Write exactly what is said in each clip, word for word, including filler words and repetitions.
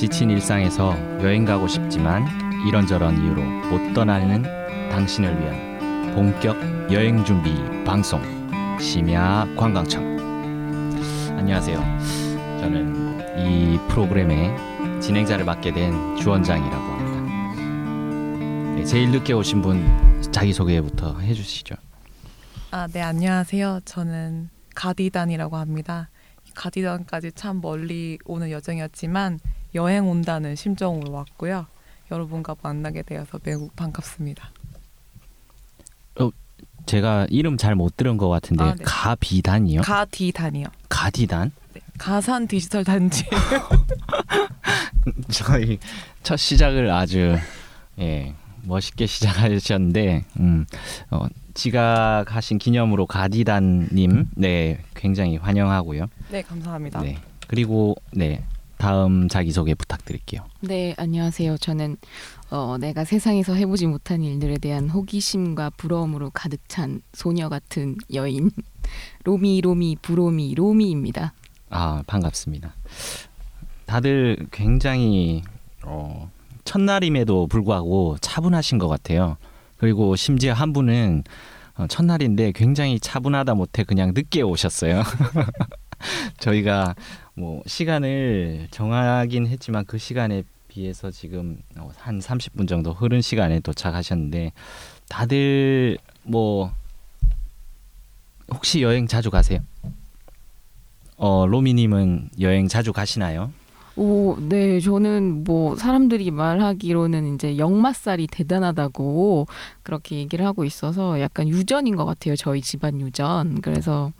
지친 일상에서 여행 가고 싶지만 이런저런 이유로 못 떠나는 당신을 위한 본격 여행 준비 방송 심야관광청. 안녕하세요. 저는 이 프로그램의 진행자를 맡게 된 주원장이라고 합니다. 네, 제일 늦게 오신 분 자기소개부터 해주시죠. 아, 네, 안녕하세요. 저는 가디단이라고 합니다. 가디단까지 참 멀리 오는 여정이었지만 여행 온다는 심정으로 왔고요. 여러분과 만나게 되어서 매우 반갑습니다. 어, 제가 이름 잘 못 들은 것 같은데 아, 네. 가비단이요? 가디단이요. 가디단? 네. 가산 디지털 단지. 저희 첫 시작을 아주 예, 멋있게 시작하셨는데 음, 어, 지각하신 기념으로 가디단님 네 굉장히 환영하고요. 네, 감사합니다. 네, 그리고 네 다음 자기소개 부탁드릴게요. 네, 안녕하세요. 저는 어, 내가 세상에서 해보지 못한 일들에 대한 호기심과 부러움으로 가득 찬 소녀 같은 여인 로미 로미 부로미 로미입니다. 아, 반갑습니다. 다들 굉장히 어, 첫날임에도 불구하고 차분하신 것 같아요. 그리고 심지어 한 분은 첫날인데 굉장히 차분하다 못해 그냥 늦게 오셨어요. 저희가 뭐 시간을 정하긴 했지만 그 시간에 비해서 지금 한 삼십 분 정도 흐른 시간에 도착하셨는데 다들 뭐 혹시 여행 자주 가세요? 어, 로미님은 여행 자주 가시나요? 오, 네, 저는 뭐 사람들이 말하기로는 이제 역마살이 대단하다고 그렇게 얘기를 하고 있어서 약간 유전인 것 같아요. 저희 집안 유전. 그래서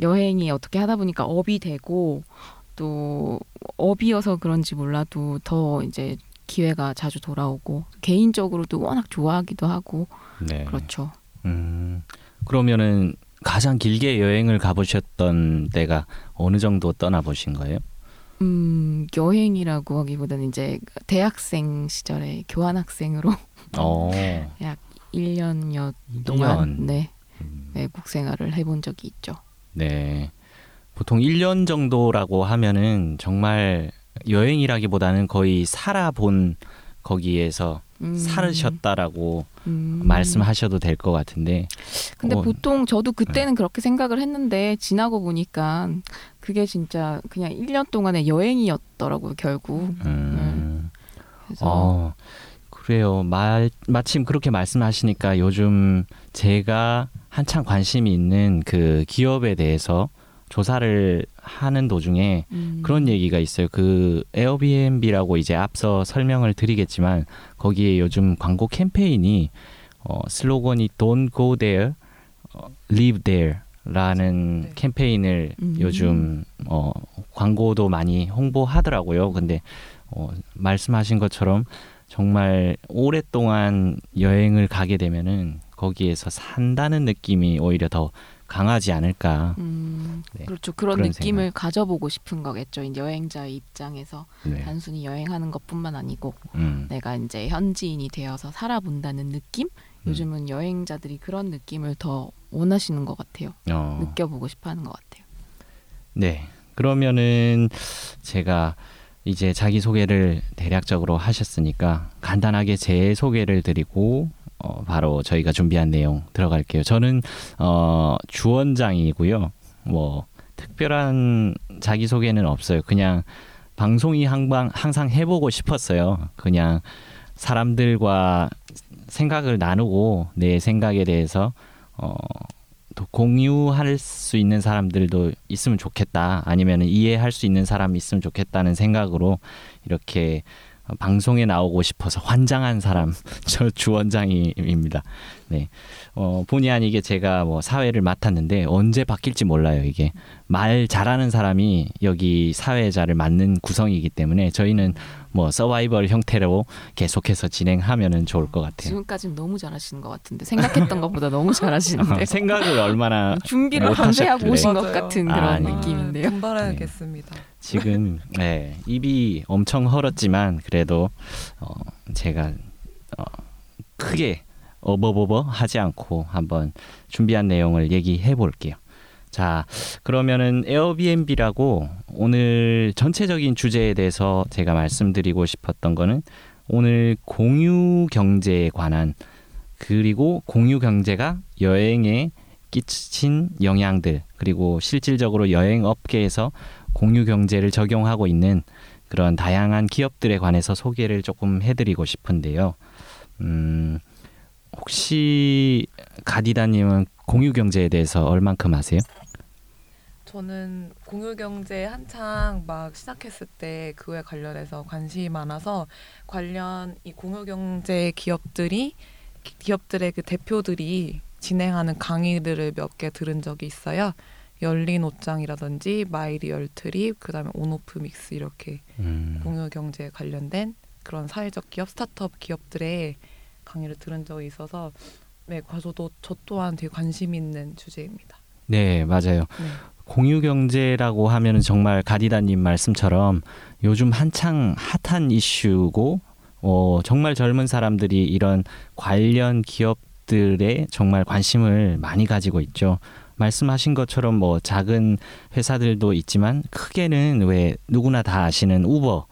여행이 어떻게 하다 보니까 업이 되고 또 업이어서 그런지 몰라도 더 이제 기회가 자주 돌아오고 개인적으로도 워낙 좋아하기도 하고 네. 그렇죠. 음, 그러면은 가장 길게 여행을 가보셨던 때가 어느 정도 떠나보신 거예요? 음, 여행이라고 하기보다는 이제 대학생 시절에 교환학생으로 약 일 년여 동안 일 년. 네, 음. 외국 생활을 해본 적이 있죠. 네, 보통 일 년 정도라고 하면은 정말 여행이라기보다는 거의 살아본 거기에서 음. 살으셨다라고 음. 말씀하셔도 될 것 같은데 근데 어, 보통 저도 그때는 네. 그렇게 생각을 했는데 지나고 보니까 그게 진짜 그냥 일 년 동안의 여행이었더라고요 결국. 음. 네. 그래서. 어, 그래요. 마, 마침 그렇게 말씀하시니까 요즘 제가 한창 관심이 있는 그 기업에 대해서 조사를 하는 도중에 음. 그런 얘기가 있어요. 그 에어비앤비라고 이제 앞서 설명을 드리겠지만 거기에 요즘 광고 캠페인이 어, 슬로건이 Don't go there, live there라는 네. 캠페인을 음. 요즘 어, 광고도 많이 홍보하더라고요. 근데 어, 말씀하신 것처럼 정말 오랫동안 여행을 가게 되면은 거기에서 산다는 느낌이 오히려 더 강하지 않을까. 음, 네, 그렇죠. 그런, 그런 느낌을 생각. 가져보고 싶은 거겠죠. 이제 여행자의 입장에서 네. 단순히 여행하는 것뿐만 아니고 음. 내가 이제 현지인이 되어서 살아본다는 느낌? 음. 요즘은 여행자들이 그런 느낌을 더 원하시는 것 같아요. 어. 느껴보고 싶어하는 것 같아요. 네. 그러면은 제가 이제 자기소개를 대략적으로 하셨으니까 간단하게 제 소개를 드리고 어, 바로 저희가 준비한 내용 들어갈게요. 저는 어, 주원장이고요. 뭐 특별한 자기소개는 없어요. 그냥 방송이 항상, 항상 해보고 싶었어요. 그냥 사람들과 생각을 나누고 내 생각에 대해서 어, 공유할 수 있는 사람들도 있으면 좋겠다. 아니면 이해할 수 있는 사람이 있으면 좋겠다는 생각으로 이렇게 방송에 나오고 싶어서 환장한 사람 저 주원장입니다. 네, 어, 본의 아니게 제가 뭐 사회를 맡았는데 언제 바뀔지 몰라요. 이게 말 잘하는 사람이 여기 사회자를 맡는 구성이기 때문에 저희는 뭐 서바이벌 형태로 계속해서 진행하면은 좋을 것 같아요. 지금까지는 너무 잘하시는 것 같은데 생각했던 것보다 너무 잘하시는데 어, 생각을 얼마나 준비를 밤새하고 오신 맞아요. 것 같은 그런 아, 느낌인데요. 분발하겠습니다. 네. 지금 네, 입이 엄청 헐었지만 그래도 어, 제가 어, 크게 어버버버 하지 않고 한번 준비한 내용을 얘기해 볼게요. 자, 그러면은 에어비앤비라고 오늘 전체적인 주제에 대해서 제가 말씀드리고 싶었던 거는 오늘 공유 경제에 관한, 그리고 공유 경제가 여행에 끼친 영향들, 그리고 실질적으로 여행 업계에서 공유 경제를 적용하고 있는 그런 다양한 기업들에 관해서 소개를 조금 해드리고 싶은데요. 음, 혹시 가디다님은 공유 경제에 대해서 얼만큼 아세요? 저는 공유 경제 한창 막 시작했을 때 그에 관련해서 관심이 많아서 관련 이 공유 경제 기업들이 기업들의 그 대표들이 진행하는 강의들을 몇 개 들은 적이 있어요. 열린 옷장이라든지 마이리얼트립, 그다음에 온오프믹스 이렇게 음. 공유 경제에 관련된 그런 사회적 기업, 스타트업 기업들의 강의를 들은 적이 있어서 네, 저도 저 또한 되게 관심 있는 주제입니다. 네, 맞아요. 네. 공유 경제라고 하면은 정말 가디다님 말씀처럼 요즘 한창 핫한 이슈고 어, 정말 젊은 사람들이 이런 관련 기업들에 정말 관심을 많이 가지고 있죠. 말씀하신 것처럼 뭐 작은 회사들도 있지만 크게는 왜 누구나 다 아시는 우버,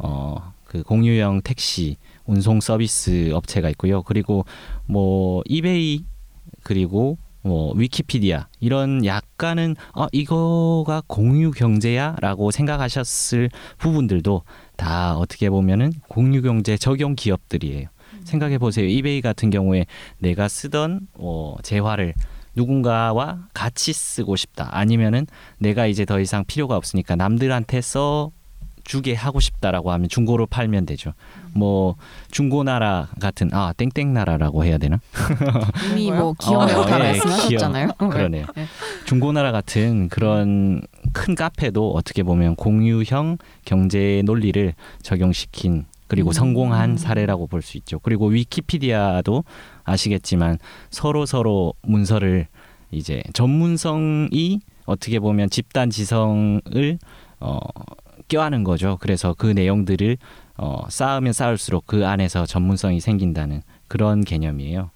어, 그 공유형 택시 운송 서비스 업체가 있고요. 그리고 뭐 이베이, 그리고 뭐 위키피디아 이런 약간은 어, 이거가 공유 경제야라고 생각하셨을 부분들도 다 어떻게 보면은 공유 경제 적용 기업들이에요. 음. 생각해 보세요. 이베이 같은 경우에 내가 쓰던 어, 재화를 누군가와 같이 쓰고 싶다. 아니면은 내가 이제 더 이상 필요가 없으니까 남들한테 써 주게 하고 싶다라고 하면 중고로 팔면 되죠. 뭐 중고나라 같은 아 땡땡나라라고 해야 되나? 이미 뭐 기업으로 다 말씀하셨잖아요. 그러네요. 중고나라 같은 그런 큰 카페도 어떻게 보면 공유형 경제 논리를 적용시킨 그리고 음. 성공한 사례라고 볼 수 있죠. 그리고 위키피디아도 아시겠지만 서로 서로 문서를 이제 전문성이 어떻게 보면 집단 지성을 어, 껴안은 거죠. 그래서 그 내용들을 어, 쌓으면 쌓을수록 그 안에서 전문성이 생긴다는 그런 개념이에요.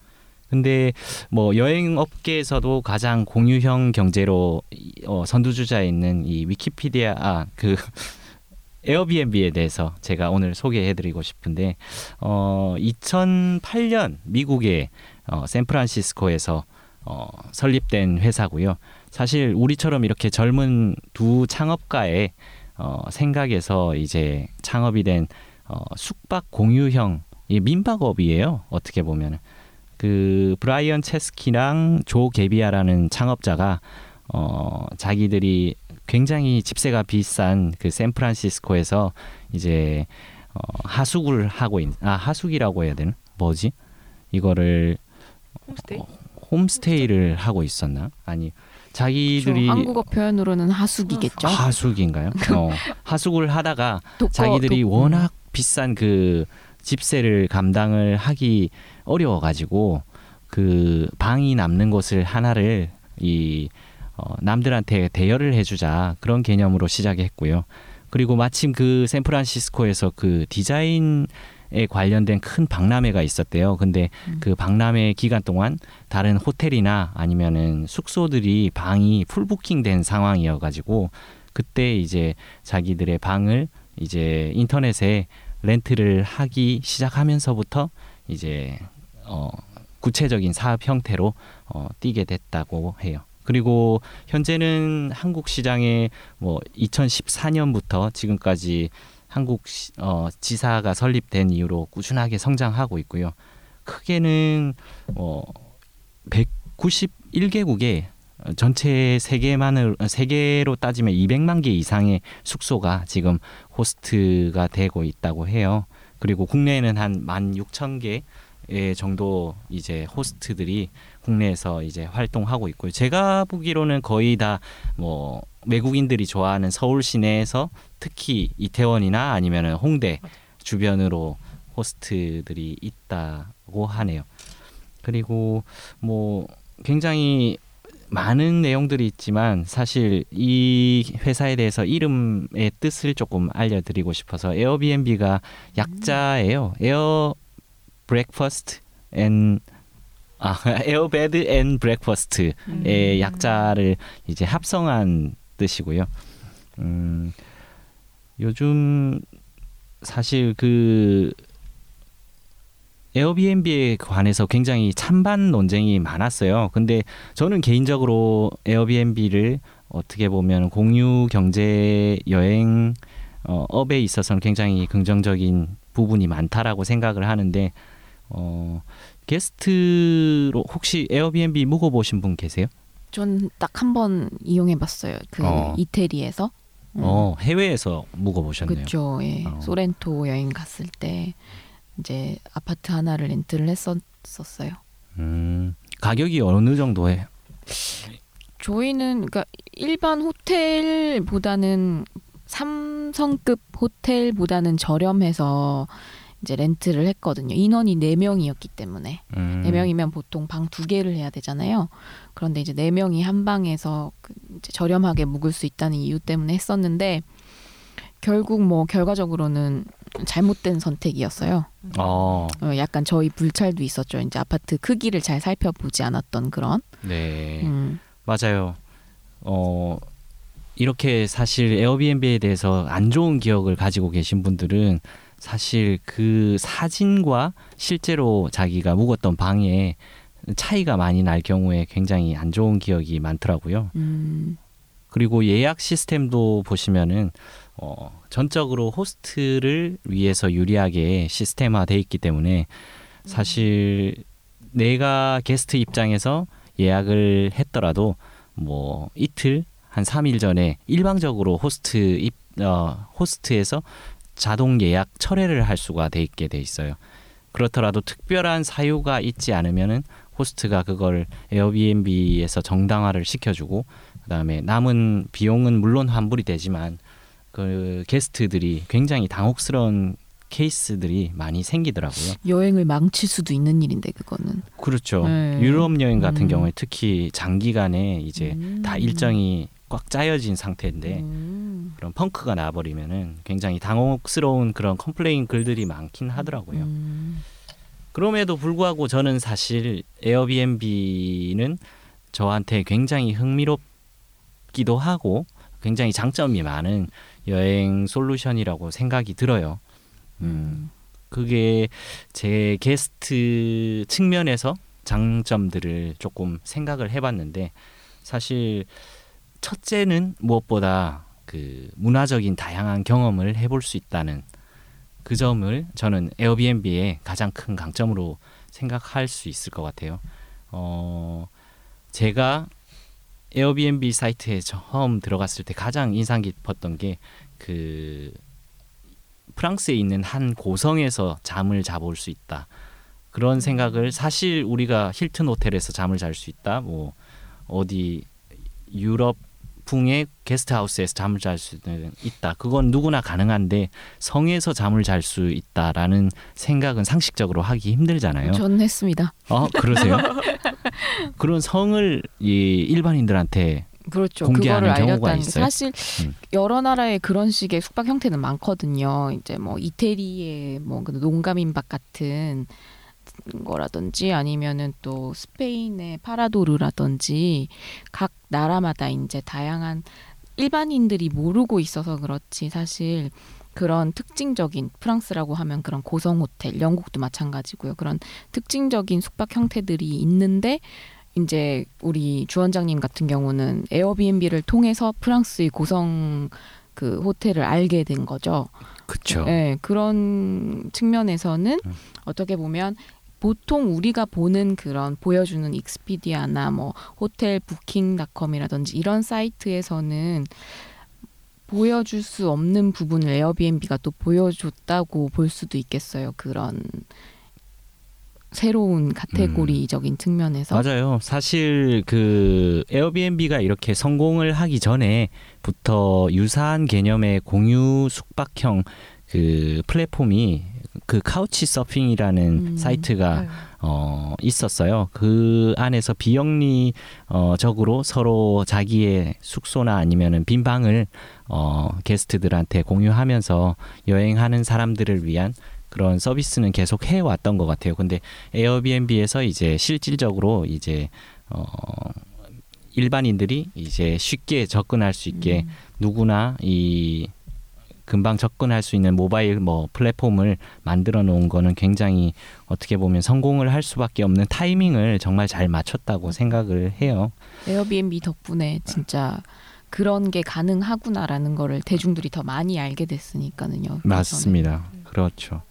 근데 뭐 여행 업계에서도 가장 공유형 경제로 어, 선두주자에 있는 이 위키피디아 아, 그 에어비앤비에 대해서 제가 오늘 소개해드리고 싶은데 어, 이천팔 년 미국의 어, 샌프란시스코에서 어, 설립된 회사고요. 사실 우리처럼 이렇게 젊은 두 창업가의 어, 생각에서 이제 창업이 된 어, 숙박 공유형 이 민박업이에요. 어떻게 보면은 그 브라이언 체스키랑 조 게비아라는 창업자가 어, 자기들이 굉장히 집세가 비싼 그 샌프란시스코에서 이제 어, 하숙을 하고 있는 아 하숙이라고 해야 되나? 뭐지? 이거를 홈스테이? 어, 홈스테이를 하고 있었나? 아니 자기들이 한국어 표현으로는 하숙이겠죠? 하숙인가요? 어, 하숙을 하다가 독거, 자기들이 독... 워낙 비싼 그 집세를 감당을 하기 어려워가지고 그 방이 남는 곳을 하나를 이 어, 남들한테 대여를 해주자 그런 개념으로 시작했고요. 그리고 마침 그 샌프란시스코에서 그 디자인에 관련된 큰 박람회가 있었대요. 근데 음. 그 박람회 기간 동안 다른 호텔이나 아니면은 숙소들이 방이 풀부킹된 상황이어가지고 그때 이제 자기들의 방을 이제 인터넷에 렌트를 하기 시작하면서부터 이제 어, 구체적인 사업 형태로 어, 뛰게 됐다고 해요. 그리고 현재는 한국 시장에 뭐 이천십사 년부터 지금까지 한국 시, 어, 지사가 설립된 이후로 꾸준하게 성장하고 있고요. 크게는 어, 백구십일 개국의 전체 세계만을 세계로 따지면 이백만 개 이상의 숙소가 지금 호스트가 되고 있다고 해요. 그리고 국내에는 한 만 육천 개 정도 이제 호스트들이 국내에서 이제 활동하고 있고요. 제가 보기로는 거의 다 뭐 외국인들이 좋아하는 서울 시내에서 특히 이태원이나 아니면은 홍대 주변으로 호스트들이 있다고 하네요. 그리고 뭐 굉장히 많은 내용들이 있지만 사실 이 회사에 대해서 이름의 뜻을 조금 알려드리고 싶어서 에어비앤비가 약자예요. 에어 브렉퍼스트 앤 아, 에어베드 앤 브렉퍼스트의 음. 약자를 이제 합성한 뜻이고요. 음, 요즘 사실 그 에어비앤비에 관해서 굉장히 찬반 논쟁이 많았어요. 근데 저는 개인적으로 에어비앤비를 어떻게 보면 공유 경제 여행 어, 업에 있어서는 굉장히 긍정적인 부분이 많다라고 생각을 하는데 어, 게스트로 혹시 에어비앤비 묵어보신 분 계세요? 전 딱 한 번 이용해봤어요. 그 어. 이태리에서. 음. 어, 해외에서 묵어보셨네요. 그렇죠. 예. 어. 소렌토 여행 갔을 때 이제 아파트 하나를 렌트를 했었었어요. 음, 가격이 어느 정도예요? 저희는 그러니까 일반 호텔보다는 삼성급 호텔보다는 저렴해서 이제 렌트를 했거든요. 인원이 네 명이었기 때문에 음. 네 명이면 보통 방 두 개를 해야 되잖아요. 그런데 이제 네 명이 한 방에서 이제 저렴하게 묵을 수 있다는 이유 때문에 했었는데 결국 뭐 결과적으로는 잘못된 선택이었어요. 어. 약간 저희 불찰도 있었죠. 이제 아파트 크기를 잘 살펴보지 않았던 그런. 네, 음. 맞아요. 어, 이렇게 사실 에어비앤비에 대해서 안 좋은 기억을 가지고 계신 분들은 사실 그 사진과 실제로 자기가 묵었던 방에 차이가 많이 날 경우에 굉장히 안 좋은 기억이 많더라고요. 음. 그리고 예약 시스템도 보시면은 어, 전적으로 호스트를 위해서 유리하게 시스템화되어 있기 때문에 사실 내가 게스트 입장에서 예약을 했더라도 뭐 이틀, 한 삼 일 전에 일방적으로 호스트 입, 어, 호스트에서 자동 예약 철회를 할 수가 돼 있게 돼 있어요. 그렇더라도 특별한 사유가 있지 않으면은 호스트가 그걸 에어비앤비에서 정당화를 시켜주고 그다음에 남은 비용은 물론 환불이 되지만 그 게스트들이 굉장히 당혹스러운 케이스들이 많이 생기더라고요. 여행을 망칠 수도 있는 일인데 그거는. 그렇죠. 네. 유럽 여행 같은 음. 경우에 특히 장기간에 이제 음. 다 일정이 꽉 짜여진 상태인데 음. 그런 펑크가 나버리면은 굉장히 당혹스러운 그런 컴플레인 글들이 많긴 하더라고요. 음. 그럼에도 불구하고 저는 사실 에어비앤비는 저한테 굉장히 흥미롭기도 하고 굉장히 장점이 많은 여행 솔루션이라고 생각이 들어요. 음, 그게 제 게스트 측면에서 장점들을 조금 생각을 해봤는데 사실 첫째는 무엇보다 그 문화적인 다양한 경험을 해볼 수 있다는 그 점을 저는 에어비앤비의 가장 큰 강점으로 생각할 수 있을 것 같아요. 어, 제가 에어비앤비 사이트에 처음 들어갔을 때 가장 인상 깊었던 게 그 프랑스에 있는 한 고성에서 잠을 자볼 수 있다. 그런 생각을 사실 우리가 힐튼 호텔에서 잠을 잘 수 있다. 뭐 어디 유럽풍의 게스트하우스에서 잠을 잘 수 있다. 그건 누구나 가능한데 성에서 잠을 잘 수 있다라는 생각은 상식적으로 하기 힘들잖아요. 저는 했습니다. 어, 그러세요? 그런 성을 이 일반인들한테 그렇죠. 공개하는 그거를 경우가 있어요. 사실 음. 여러 나라의 그런 식의 숙박 형태는 많거든요. 이제 뭐 이태리의 뭐 농가민박 같은 거라든지 아니면은 또 스페인의 파라도르라든지 각 나라마다 이제 다양한 일반인들이 모르고 있어서 그렇지 사실 그런 특징적인 프랑스라고 하면 그런 고성 호텔, 영국도 마찬가지고요. 그런 특징적인 숙박 형태들이 있는데 이제 우리 주 원장님 같은 경우는 에어비앤비를 통해서 프랑스의 고성 그 호텔을 알게 된 거죠. 그렇죠. 네, 그런 측면에서는 음. 어떻게 보면 보통 우리가 보는 그런 보여주는 익스피디아나 뭐 호텔 부킹닷컴이라든지 이런 사이트에서는 보여줄 수 없는 부분을 에어비앤비가 또 보여줬다고 볼 수도 있겠어요. 그런 새로운 카테고리적인 음. 측면에서. 맞아요. 사실 그 에어비앤비가 이렇게 성공을 하기 전에부터 유사한 개념의 공유 숙박형 그 플랫폼이 그 카우치 서핑이라는 음. 사이트가 아유. 어, 있었어요. 그 안에서 비영리적으로 서로 자기의 숙소나 아니면은 빈 방을 어, 게스트들한테 공유하면서 여행하는 사람들을 위한 그런 서비스는 계속 해왔던 것 같아요. 근데 에어비앤비에서 이제 실질적으로 이제 어 일반인들이 이제 쉽게 접근할 수 있게 음. 누구나 이 금방 접근할 수 있는 모바일 뭐 플랫폼을 만들어 놓은 거는 굉장히 어떻게 보면 성공을 할 수밖에 없는 타이밍을 정말 잘 맞췄다고 생각을 해요. 에어비앤비 덕분에 진짜 그런 게 가능하구나라는 거를 대중들이 더 많이 알게 됐으니까는요. 맞습니다. 저는. 그렇죠.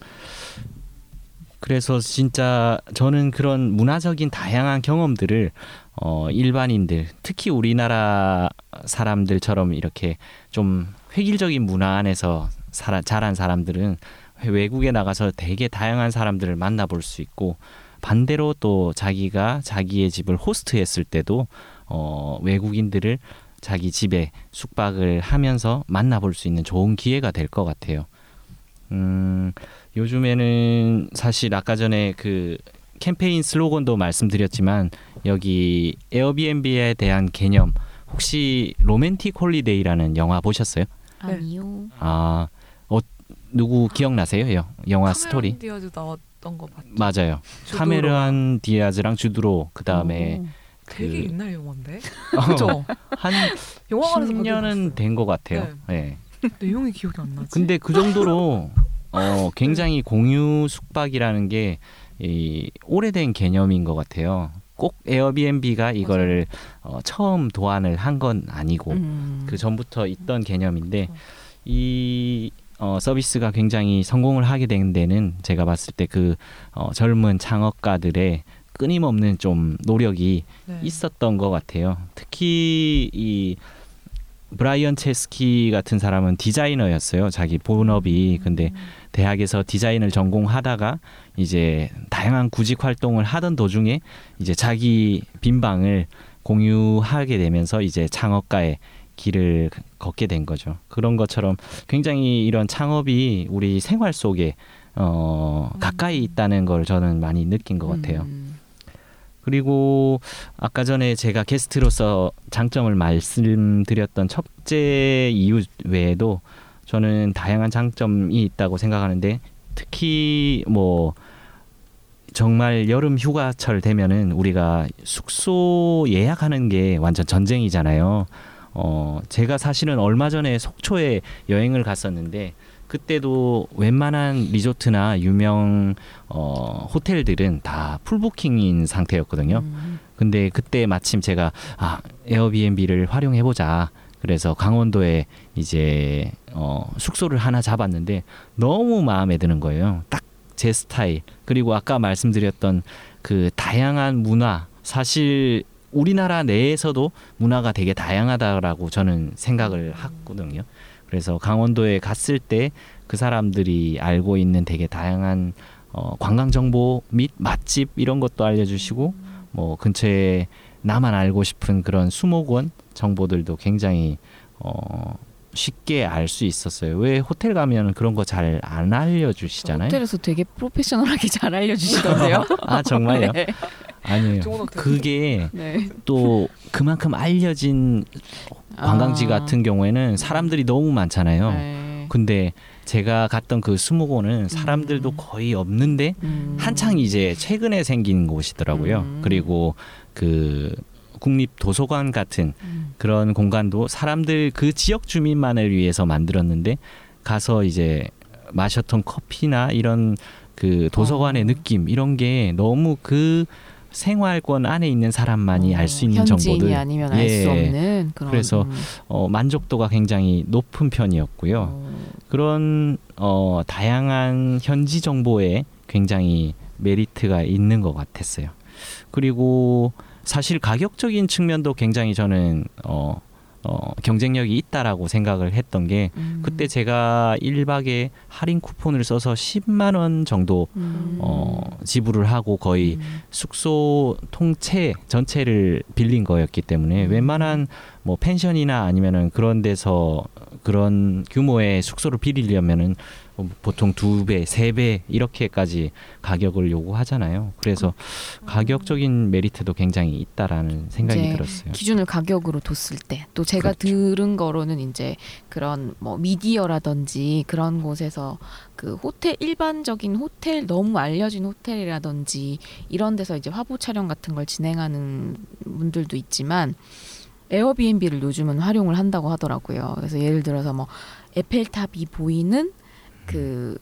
그래서 진짜 저는 그런 문화적인 다양한 경험들을 어, 일반인들, 특히 우리나라 사람들처럼 이렇게 좀 획일적인 문화 안에서 살아, 자란 사람들은 외국에 나가서 되게 다양한 사람들을 만나볼 수 있고, 반대로 또 자기가 자기의 집을 호스트했을 때도 어, 외국인들을 자기 집에 숙박을 하면서 만나볼 수 있는 좋은 기회가 될 것 같아요. 음, 요즘에는 사실 아까 전에 그 캠페인 슬로건도 말씀드렸지만 여기 에어비앤비에 대한 개념, 혹시 로맨틱 홀리데이라는 영화 보셨어요? 아니요. 아, 어, 누구 기억나세요? 영, 영화 카메론 스토리? 카메론 디아즈 나왔던 거 봤죠? 맞아요. 주드로. 카메론 디아즈랑 주드로, 그다음에 오, 되게 그, 옛날 영화인데? 그죠? 한 십 년은 된 것 같아요. 네. 네. 내용이 기억이 안 나지. 근데 그 정도로 어, 굉장히 공유 숙박이라는 게 이, 오래된 개념인 것 같아요. 꼭 에어비앤비가 이걸 어, 처음 도안을 한 건 아니고 음. 그 전부터 있던 개념인데 음. 이 어, 서비스가 굉장히 성공을 하게 된 데는 제가 봤을 때 그 어, 젊은 창업가들의 끊임없는 좀 노력이 네. 있었던 것 같아요. 특히 이 브라이언 체스키 같은 사람은 디자이너였어요. 자기 본업이. 근데 대학에서 디자인을 전공하다가 이제 다양한 구직 활동을 하던 도중에 이제 자기 빈방을 공유하게 되면서 이제 창업가의 길을 걷게 된 거죠. 그런 것처럼 굉장히 이런 창업이 우리 생활 속에 어, 가까이 있다는 걸 저는 많이 느낀 것 같아요. 그리고 아까 전에 제가 게스트로서 장점을 말씀드렸던 첫째 이유 외에도 저는 다양한 장점이 있다고 생각하는데, 특히 뭐 정말 여름 휴가철 되면은 우리가 숙소 예약하는 게 완전 전쟁이잖아요. 어, 제가 사실은 얼마 전에 속초에 여행을 갔었는데 그때도 웬만한 리조트나 유명 어, 호텔들은 다 풀부킹인 상태였거든요. 음. 근데 그때 마침 제가 아, 에어비앤비를 활용해보자. 그래서 강원도에 이제 어, 숙소를 하나 잡았는데 너무 마음에 드는 거예요. 딱 제 스타일. 그리고 아까 말씀드렸던 그 다양한 문화. 사실 우리나라 내에서도 문화가 되게 다양하다라고 저는 생각을 하거든요. 그래서 강원도에 갔을 때 그 사람들이 알고 있는 되게 다양한 어, 관광 정보 및 맛집 이런 것도 알려주시고, 뭐 근처에 나만 알고 싶은 그런 수목원 정보들도 굉장히 어, 쉽게 알 수 있었어요. 왜 호텔 가면 그런 거 잘 안 알려주시잖아요. 호텔에서 되게 프로페셔널하게 잘 알려주시던데요. 아 정말요? 네. 아니에요. 그게 네. 또 그만큼 알려진 관광지 아. 같은 경우에는 사람들이 너무 많잖아요. 에이. 근데 제가 갔던 그 수목원은 사람들도 음. 거의 없는데 음. 한창 이제 최근에 생긴 곳이더라고요. 음. 그리고 그 국립도서관 같은 음. 그런 공간도 사람들 그 지역 주민만을 위해서 만들었는데, 가서 이제 마셨던 커피나 이런 그 도서관의 어. 느낌 이런 게 너무 그 생활권 안에 있는 사람만이 어, 알 수 있는 정보들. 현지인이 아니면 알 수 예, 없는 그런. 그래서 어, 만족도가 굉장히 높은 편이었고요. 어. 그런 어, 다양한 현지 정보에 굉장히 메리트가 있는 것 같았어요. 그리고 사실 가격적인 측면도 굉장히 저는 어, 어, 경쟁력이 있다라고 생각을 했던 게 음. 그때 제가 일 박에 할인 쿠폰을 써서 십만 원 정도 음. 어, 지불을 하고 거의 음. 숙소 통채 전체를 빌린 거였기 때문에 음. 웬만한 뭐 펜션이나 아니면은 그런 데서 그런 규모의 숙소를 빌리려면은 보통 두 배, 세 배 이렇게까지 가격을 요구하잖아요. 그래서 음. 가격적인 메리트도 굉장히 있다라는 생각이 들었어요. 기준을 가격으로 뒀을 때, 또 제가 그렇죠. 들은 거로는 이제 그런 뭐 미디어라든지 그런 곳에서 그 호텔 일반적인 호텔 너무 알려진 호텔이라든지 이런 데서 이제 화보 촬영 같은 걸 진행하는 분들도 있지만 에어비앤비를 요즘은 활용을 한다고 하더라고요. 그래서 예를 들어서 뭐 에펠탑이 보이는 그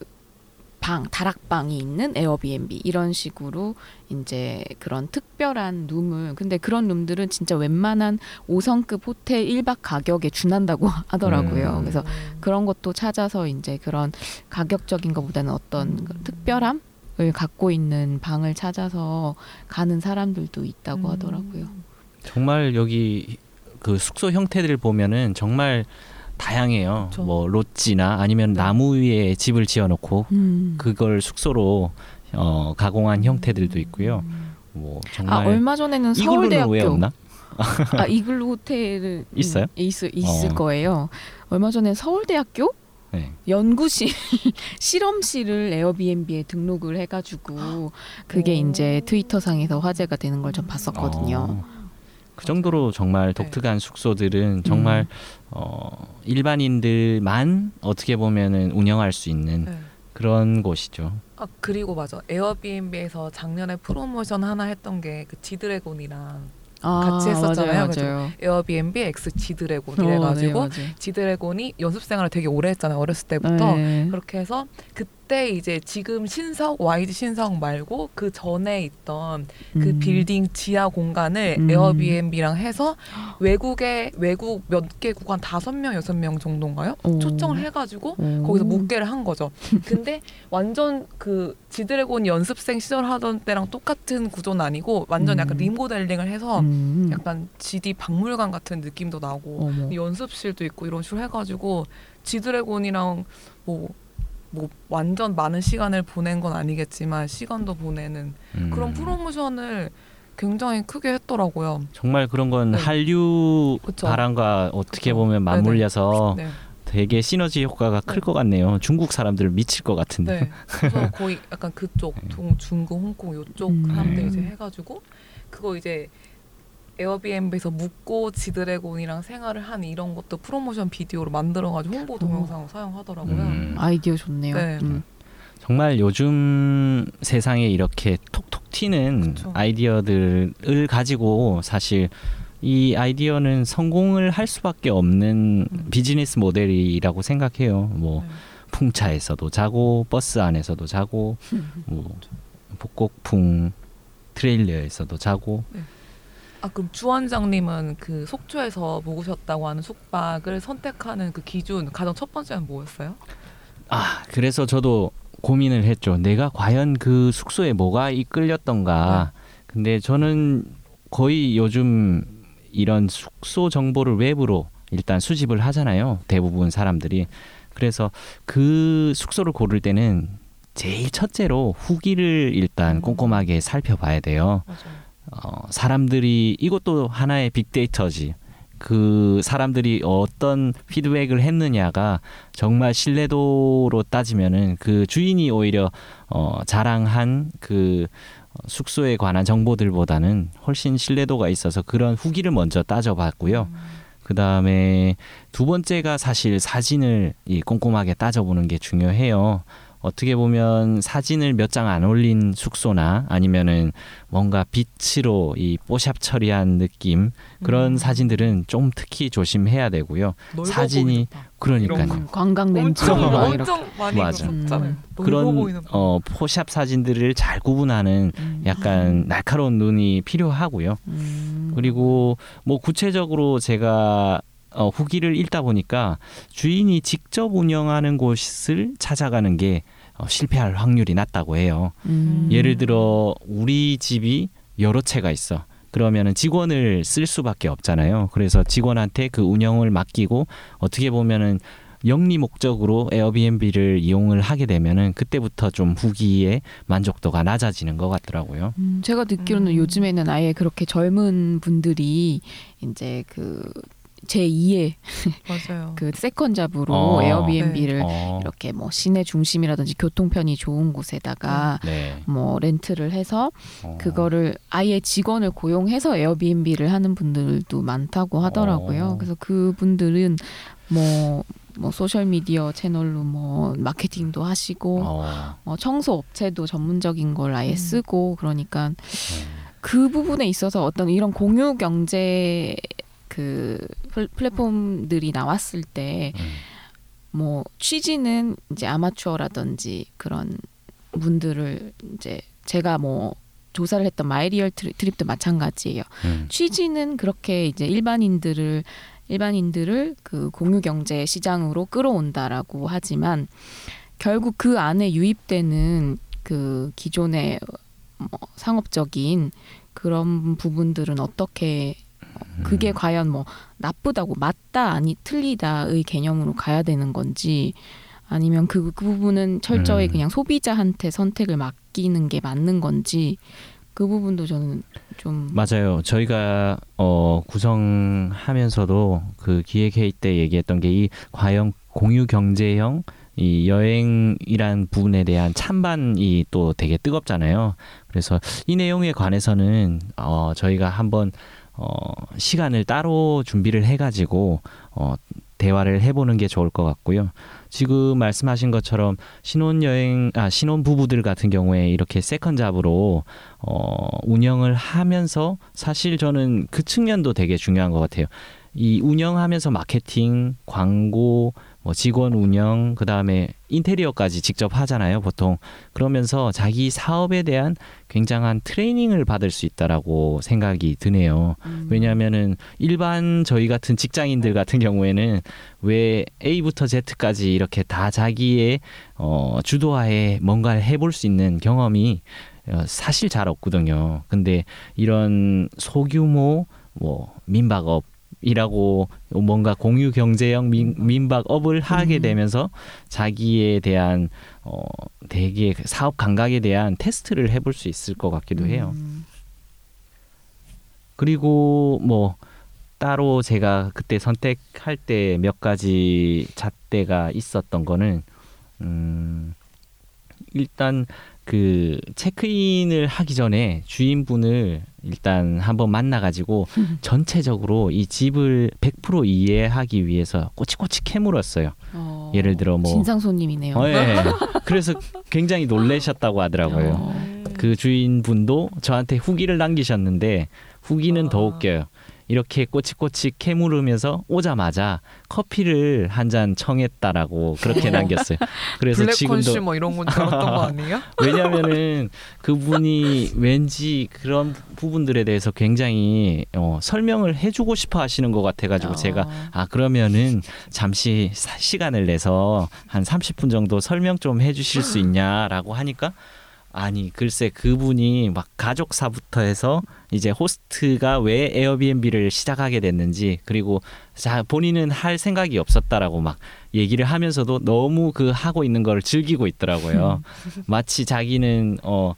방, 다락방이 있는 에어비앤비 이런 식으로 이제 그런 특별한 룸을, 근데 그런 룸들은 진짜 웬만한 오 성급 호텔 일 박 가격에 준한다고 하더라고요. 음. 그래서 그런 것도 찾아서 이제 그런 가격적인 것보다는 어떤 음. 특별함을 갖고 있는 방을 찾아서 가는 사람들도 있다고 음. 하더라고요. 정말 여기 그 숙소 형태들 보면은 정말 다양해요. 그렇죠. 뭐 롯지나 아니면 나무 위에 집을 지어놓고 음. 그걸 숙소로 어, 가공한 형태들도 있고요. 뭐 정말 아 얼마 전에는 서울대학교 왜 없나? 아 이글루 호텔은 있어요? 있, 있을 어. 거예요. 얼마 전에 서울대학교 네. 연구실 실험실을 에어비앤비에 등록을 해가지고 그게 오. 이제 트위터상에서 화제가 되는 걸 좀 봤었거든요. 어. 그 정도로 정말 독특한 네. 숙소들은 정말 음. 어, 일반인들만 어떻게 보면은 운영할 수 있는 네. 그런 곳이죠. 아 그리고 맞아 에어비앤비에서 작년에 프로모션 하나 했던 게 그 지드래곤이랑 아, 같이 했었잖아요. 맞아요, 맞아요. 에어비앤비 엑스 지드래곤 이래가지고 어, 네, 지드래곤이 연습생활을 되게 오래 했잖아요. 어렸을 때부터 네. 그렇게 해서 그때 이제 지금 신석 와이지 신석 말고 그 전에 있던 그 음. 빌딩 지하 공간을 음. 에어비앤비랑 해서 외국에 외국 몇 개국 한 다섯 명 여섯 명 정도인가요? 오. 초청을 해가지고 오. 거기서 묵게를 한 거죠. 근데 완전 그 지드래곤 연습생 시절 하던 때랑 똑같은 구조는 아니고 완전 약간 음. 리모델링을 해서 음. 약간 지디 박물관 같은 느낌도 나고 어머. 연습실도 있고 이런 식으로 해가지고 지드래곤이랑 뭐, 뭐 완전 많은 시간을 보낸 건 아니겠지만 시간도 보내는 음. 그런 프로모션을 굉장히 크게 했더라고요. 정말 그런 건 네. 한류 그쵸? 바람과 어떻게 그쵸? 보면 맞물려서 네네. 되게 시너지 효과가 네. 클 것 같네요. 중국 사람들 미칠 것 같은데. 네. 그래서 거의 약간 그쪽 동, 중국, 홍콩 이쪽 사람들 음. 이제 해가지고 그거 이제 에어비앤비에서 묵고 지드래곤이랑 생활을 한 이런 것도 프로모션 비디오로 만들어가지고 홍보 동영상으로 사용하더라고요. 음. 아이디어 좋네요. 네. 음. 정말 요즘 세상에 이렇게 톡톡 튀는 그쵸. 아이디어들을 가지고 사실 이 아이디어는 성공을 할 수밖에 없는 음. 비즈니스 모델이라고 생각해요. 뭐 네. 풍차에서도 자고 버스 안에서도 자고 뭐 북극풍 트레일러에서도 자고 네. 아 그럼 주원장님은 그 속초에서 묵으셨다고 하는 숙박을 선택하는 그 기준 가장 첫 번째는 뭐였어요? 아 그래서 저도 고민을 했죠. 내가 과연 그 숙소에 뭐가 이끌렸던가. 네. 근데 저는 거의 요즘 이런 숙소 정보를 웹으로 일단 수집을 하잖아요. 대부분 사람들이. 그래서 그 숙소를 고를 때는 제일 첫째로 후기를 일단 꼼꼼하게 살펴봐야 돼요. 맞아요. 어, 사람들이 이것도 하나의 빅데이터지. 그 사람들이 어떤 피드백을 했느냐가 정말 신뢰도로 따지면은 그 주인이 오히려 어, 자랑한 그 숙소에 관한 정보들보다는 훨씬 신뢰도가 있어서 그런 후기를 먼저 따져봤고요. 음. 그 다음에 두 번째가 사실 사진을 이 꼼꼼하게 따져보는 게 중요해요. 어떻게 보면 사진을 몇 장 안 올린 숙소나 아니면은 뭔가 빛으로 이 뽀샵 처리한 느낌 그런 음. 사진들은 좀 특히 조심해야 되고요. 사진이 보이겠다. 그러니까요. 관광 렌즈로 막 이렇게 많이 맞아. 음. 그런 어, 포샵 사진들을 잘 구분하는 음. 약간 날카로운 눈이 필요하고요. 음. 그리고 뭐 구체적으로 제가 어, 후기를 읽다 보니까 주인이 직접 운영하는 곳을 찾아가는 게 어, 실패할 확률이 낮다고 해요. 음. 예를 들어 우리 집이 여러 채가 있어. 그러면은 직원을 쓸 수밖에 없잖아요. 그래서 직원한테 그 운영을 맡기고 어떻게 보면은 영리 목적으로 에어비앤비를 이용을 하게 되면은 그때부터 좀 후기의 만족도가 낮아지는 것 같더라고요. 음, 제가 듣기로는 음. 요즘에는 아예 그렇게 젊은 분들이 이제 그 제이의 그 세컨 잡으로 어, 에어비앤비를 네. 어. 이렇게 뭐 시내 중심이라든지 교통편이 좋은 곳에다가 네. 뭐 렌트를 해서 어. 그거를 아예 직원을 고용해서 에어비앤비를 하는 분들도 많다고 하더라고요. 어. 그래서 그분들은 뭐 뭐 소셜 미디어 채널로 뭐 마케팅도 하시고 어. 어, 청소 업체도 전문적인 걸 아예 음. 쓰고 그러니까 음. 그 부분에 있어서 어떤 이런 공유 경제 그 플랫폼들이 나왔을 때 뭐 음. 취지는 이제 아마추어라든지 그런 분들을 이제 제가 뭐 조사를 했던 마이리얼트립도 마찬가지예요. 음. 취지는 그렇게 이제 일반인들을 일반인들을 그 공유 경제 시장으로 끌어온다라고 하지만 결국 그 안에 유입되는 그 기존의 뭐 상업적인 그런 부분들은 어떻게 그게 과연 뭐 나쁘다고 맞다 아니 틀리다의 개념으로 가야 되는 건지 아니면 그, 그 부분은 철저히 음. 그냥 소비자한테 선택을 맡기는 게 맞는 건지 그 부분도 저는 좀 맞아요. 저희가 어, 구성하면서도 그 기획회의 때 얘기했던 게 이 과연 공유 경제형 이 여행이란 부분에 대한 찬반이 또 되게 뜨겁잖아요. 그래서 이 내용에 관해서는 어, 저희가 한번 어, 시간을 따로 준비를 해가지고 어, 대화를 해보는 게 좋을 것 같고요. 지금 말씀하신 것처럼 신혼여행, 아, 신혼부부들 같은 경우에 이렇게 세컨잡으로 어, 운영을 하면서 사실 저는 그 측면도 되게 중요한 것 같아요. 이 운영하면서 마케팅, 광고, 뭐 직원 운영, 그 다음에 인테리어까지 직접 하잖아요, 보통. 그러면서 자기 사업에 대한 굉장한 트레이닝을 받을 수 있다라고 생각이 드네요. 음. 왜냐하면은 일반 저희 같은 직장인들 같은 경우에는 왜 A부터 Z까지 이렇게 다 자기의 어, 주도하에 뭔가를 해볼 수 있는 경험이 사실 잘 없거든요. 근데 이런 소규모 뭐 민박업 이라고 뭔가 공유 경제형 민, 민박업을 하게 되면서 자기에 대한 어, 되게 사업 감각에 대한 테스트를 해볼 수 있을 것 같기도 해요. 음. 그리고 뭐 따로 제가 그때 선택할 때 몇 가지 잣대가 있었던 거는 음, 일단 그 체크인을 하기 전에 주인분을 일단 한번 만나가지고 전체적으로 이 집을 백 퍼센트 이해하기 위해서 꼬치꼬치 캐물었어요. 어, 예를 들어 뭐 진상 손님이네요. 어, 예. 그래서 굉장히 놀라셨다고 하더라고요. 어. 그 주인분도 저한테 후기를 남기셨는데 후기는 어. 더 웃겨요. 이렇게 꼬치꼬치 캐물으면서 오자마자 커피를 한 잔 청했다라고 그렇게 남겼어요. 그래서 블랙 지금도 뭐 이런 건 들었던 거 아니에요? 왜냐하면은 그분이 왠지 그런 부분들에 대해서 굉장히 어, 설명을 해주고 싶어 하시는 것 같아가지고 제가 아 그러면은 잠시 사, 시간을 내서 한 삼십 분 정도 설명 좀 해주실 수 있냐라고 하니까. 아니 글쎄 그분이 막 가족사부터 해서 이제 호스트가 왜 에어비앤비를 시작하게 됐는지 그리고 자 본인은 할 생각이 없었다라고 막 얘기를 하면서도 너무 그 하고 있는 걸 즐기고 있더라고요. 마치 자기는 어,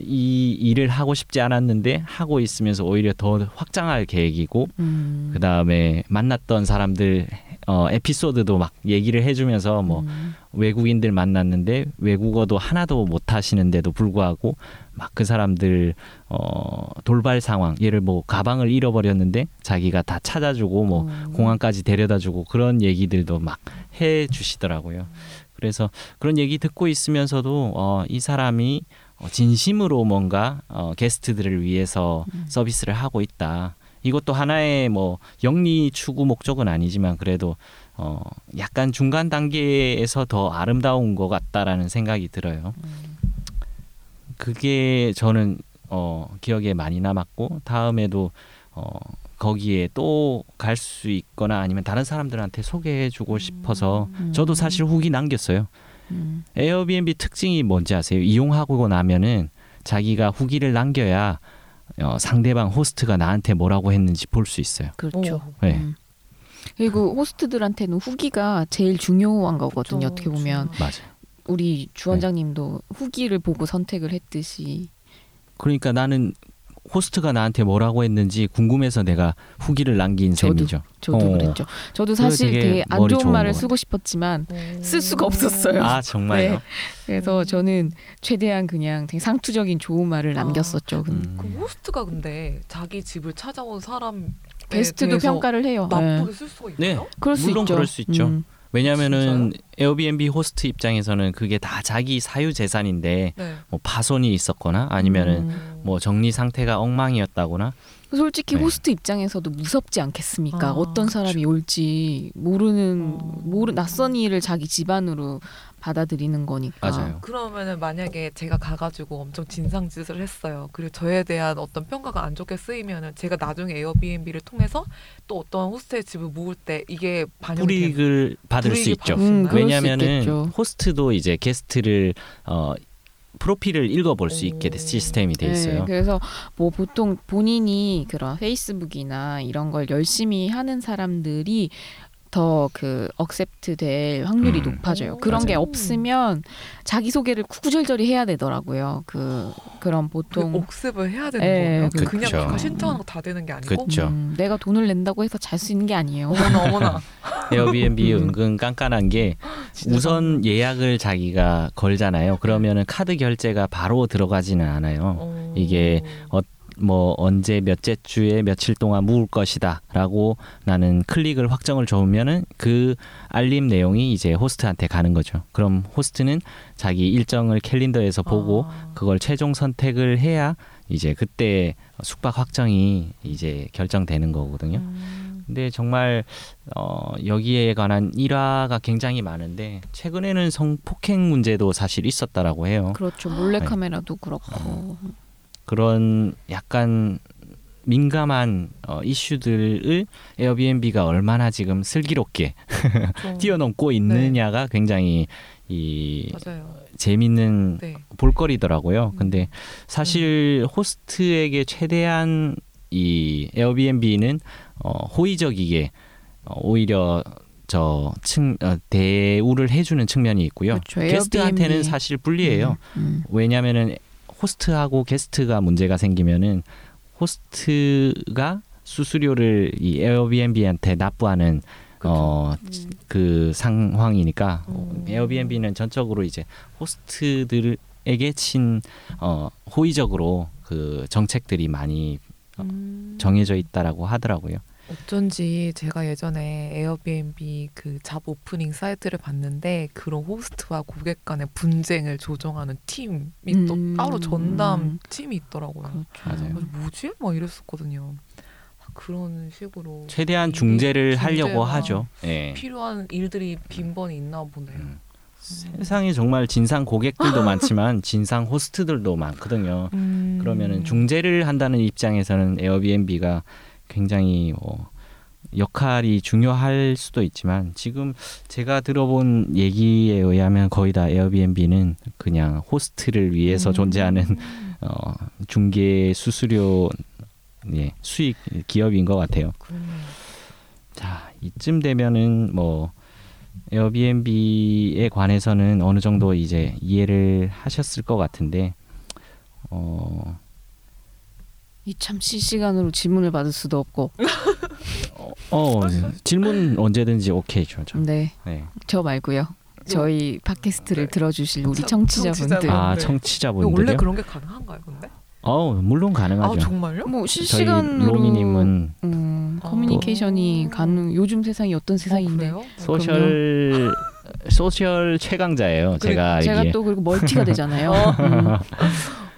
이 일을 하고 싶지 않았는데 하고 있으면서 오히려 더 확장할 계획이고 음. 그 다음에 만났던 사람들 어, 에피소드도 막 얘기를 해주면서 뭐 음. 외국인들 만났는데 외국어도 하나도 못하시는데도 불구하고 막 그 사람들 어, 돌발 상황 예를 뭐 가방을 잃어버렸는데 자기가 다 찾아주고 뭐 음. 공항까지 데려다주고 그런 얘기들도 막 해주시더라고요. 그래서 그런 얘기 듣고 있으면서도 어, 이 사람이 진심으로 뭔가 어, 게스트들을 위해서 음. 서비스를 하고 있다. 이것도 하나의 뭐 영리 추구 목적은 아니지만 그래도 어 약간 중간 단계에서 더 아름다운 것 같다라는 생각이 들어요. 그게 저는 어 기억에 많이 남았고 다음에도 어 거기에 또 갈 수 있거나 아니면 다른 사람들한테 소개해주고 싶어서 저도 사실 후기 남겼어요. 에어비앤비 특징이 뭔지 아세요? 이용하고 나면은 자기가 후기를 남겨야 어, 상대방 호스트가 나한테 뭐라고 했는지 볼 수 있어요. 그렇죠. 네. 음. 그리고 호스트들한테는 후기가 제일 중요한 거거든요. 그렇죠. 어떻게 보면 맞아요. 우리 주원장님도 네. 후기를 보고 선택을 했듯이. 그러니까 나는 호스트가 나한테 뭐라고 했는지 궁금해서 내가 후기를 남긴 저도, 셈이죠. 저도 어. 그랬죠. 저도 사실 되게 안 좋은 말을 쓰고 싶었지만 음. 쓸 수가 없었어요. 아 정말요? 네. 그래서 음. 저는 최대한 그냥 되게 상투적인 좋은 말을 남겼었죠. 아. 음. 그 호스트가 근데 자기 집을 찾아온 사람 베스트도 평가를 해요. 나쁘게 쓸 수가 있나요? 네. 그럴 수 물론 있죠. 그럴 수 있죠. 음. 왜냐면은 진짜요? 에어비앤비 호스트 입장에서는 그게 다 자기 사유 재산인데 네. 뭐 파손이 있었거나 아니면은 음. 뭐 정리 상태가 엉망이었다거나 솔직히 네. 호스트 입장에서도 무섭지 않겠습니까? 아, 어떤 사람이 그쵸. 올지 모르는 어. 모르 낯선 일을 자기 집안으로 받아들이는 거니까. 맞아요. 그러면은 만약에 제가 가가지고 엄청 진상짓을 했어요. 그리고 저에 대한 어떤 평가가 안 좋게 쓰이면은 제가 나중에 에어비앤비를 통해서 또 어떤 호스트의 집을 모을 때 이게 반영이 불이익을 받을 불이익을 수 있죠. 음, 왜냐면은 수 호스트도 이제 게스트를 어. 프로필을 읽어볼 수 있게 시스템이 돼 있어요. 네, 그래서 뭐 보통 본인이 그런 페이스북이나 이런 걸 열심히 하는 사람들이 더 그 억셉트 될 확률이 음. 높아져요. 그런 맞아요. 게 없으면 자기 소개를 구구절절히 해야 되더라고요. 그 그런 보통 억셉을 해야 되는 네, 거예요. 그쵸. 그냥 누가 신청하는 거 다 되는 게 아니고 음, 내가 돈을 낸다고 해서 잘 수 있는 게 아니에요. 어머나 어머나. 에어비앤비 은근 깐깐한 게 우선 예약을 자기가 걸잖아요. 그러면은 카드 결제가 바로 들어가지는 않아요. 어... 이게 어. 뭐 언제 몇째 주에 며칠 동안 묵을 것이다 라고 나는 클릭을 확정을 줘보면은 그 알림 내용이 이제 호스트한테 가는 거죠. 그럼 호스트는 자기 일정을 캘린더에서 보고 아. 그걸 최종 선택을 해야 이제 그때 숙박 확정이 이제 결정되는 거거든요. 음. 근데 정말 어, 여기에 관한 일화가 굉장히 많은데 최근에는 성폭행 문제도 사실 있었다라고 해요. 그렇죠. 몰래카메라도 네. 그렇고 어. 그런 약간 민감한 어, 이슈들을 에어비앤비가 얼마나 지금 슬기롭게 그렇죠. 뛰어넘고 있느냐가 네. 굉장히 이 맞아요. 재밌는 네. 볼거리더라고요. 음. 근데 사실 음. 호스트에게 최대한 이 에어비앤비는 어, 호의적이게 어, 오히려 저 층, 어, 대우를 해주는 측면이 있고요. 그렇죠. 게스트한테는 사실 불리해요. 음. 음. 왜냐면은 호스트하고 게스트가 문제가 생기면은 호스트가 수수료를 이 에어비앤비한테 납부하는 어, 음. 그 상황이니까 음. 에어비앤비는 전적으로 이제 호스트들에게 친 어, 호의적으로 그 정책들이 많이 음. 정해져 있다라고 하더라고요. 어쩐지 제가 예전에 에어비앤비 그 잡 오프닝 사이트를 봤는데 그런 호스트와 고객 간의 분쟁을 조정하는 팀이 음. 또 따로 전담 팀이 있더라고요. 그렇죠. 맞아요. 뭐지? 막 이랬었거든요. 그런 식으로 최대한 중재를 하려고 하죠. 네. 필요한 일들이 빈번히 있나 보네요. 음. 세상에 정말 진상 고객들도 많지만 진상 호스트들도 많거든요. 음. 그러면은 중재를 한다는 입장에서는 에어비앤비가 굉장히 뭐 역할이 중요할 수도 있지만 지금 제가 들어본 얘기에 의하면 거의 다 에어비앤비는 그냥 호스트를 위해서 음. 존재하는 어, 중개 수수료 예, 수익 기업인 것 같아요. 그러네요. 자 이쯤 되면은 뭐 에어비앤비에 관해서는 어느 정도 이제 이해를 하셨을 것 같은데 어. 이 참 실시간으로 질문을 받을 수도 없고. 어, 어 네. 질문 언제든지 오케이죠. 저. 네. 네. 저 말고요. 저희 팟캐스트를 네. 들어주실 우리 청취자분들. 아 청취자분들요? 원래 그런 게 가능한가요, 근데? 어 물론 가능하죠. 아 정말요? 뭐 실시간으로 로미님은 음, 커뮤니케이션이 아. 가능. 요즘 세상이 어떤 세상인데? 어, 소셜 소셜 최강자예요. 그래, 제가 제가 이게. 또 그리고 멀티가 되잖아요. 음.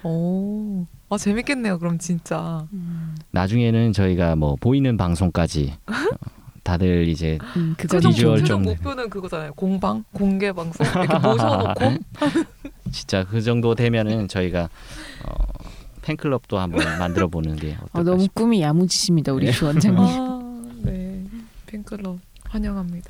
오. 아 재밌겠네요. 그럼 진짜 음. 나중에는 저희가 뭐 보이는 방송까지 다들 이제 음, 비주얼 최종 목표는 그거잖아요. 공방 공개 방송 이렇게 모셔놓고 진짜 그 정도 되면은 저희가 어, 팬클럽도 한번 만들어보는 게 어떨까 아, 너무 싶어요. 꿈이 야무지십니다 우리 주 원장님. 아, 네 팬클럽 환영합니다.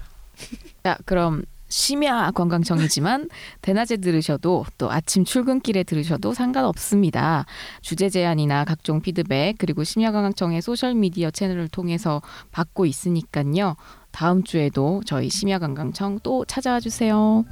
자 그럼. 심야 관광청이지만 대낮에 들으셔도 또 아침 출근길에 들으셔도 상관없습니다. 주제 제안이나 각종 피드백 그리고 심야관광청의 소셜미디어 채널을 통해서 받고 있으니까요. 다음 주에도 저희 심야관광청 또 찾아와 주세요.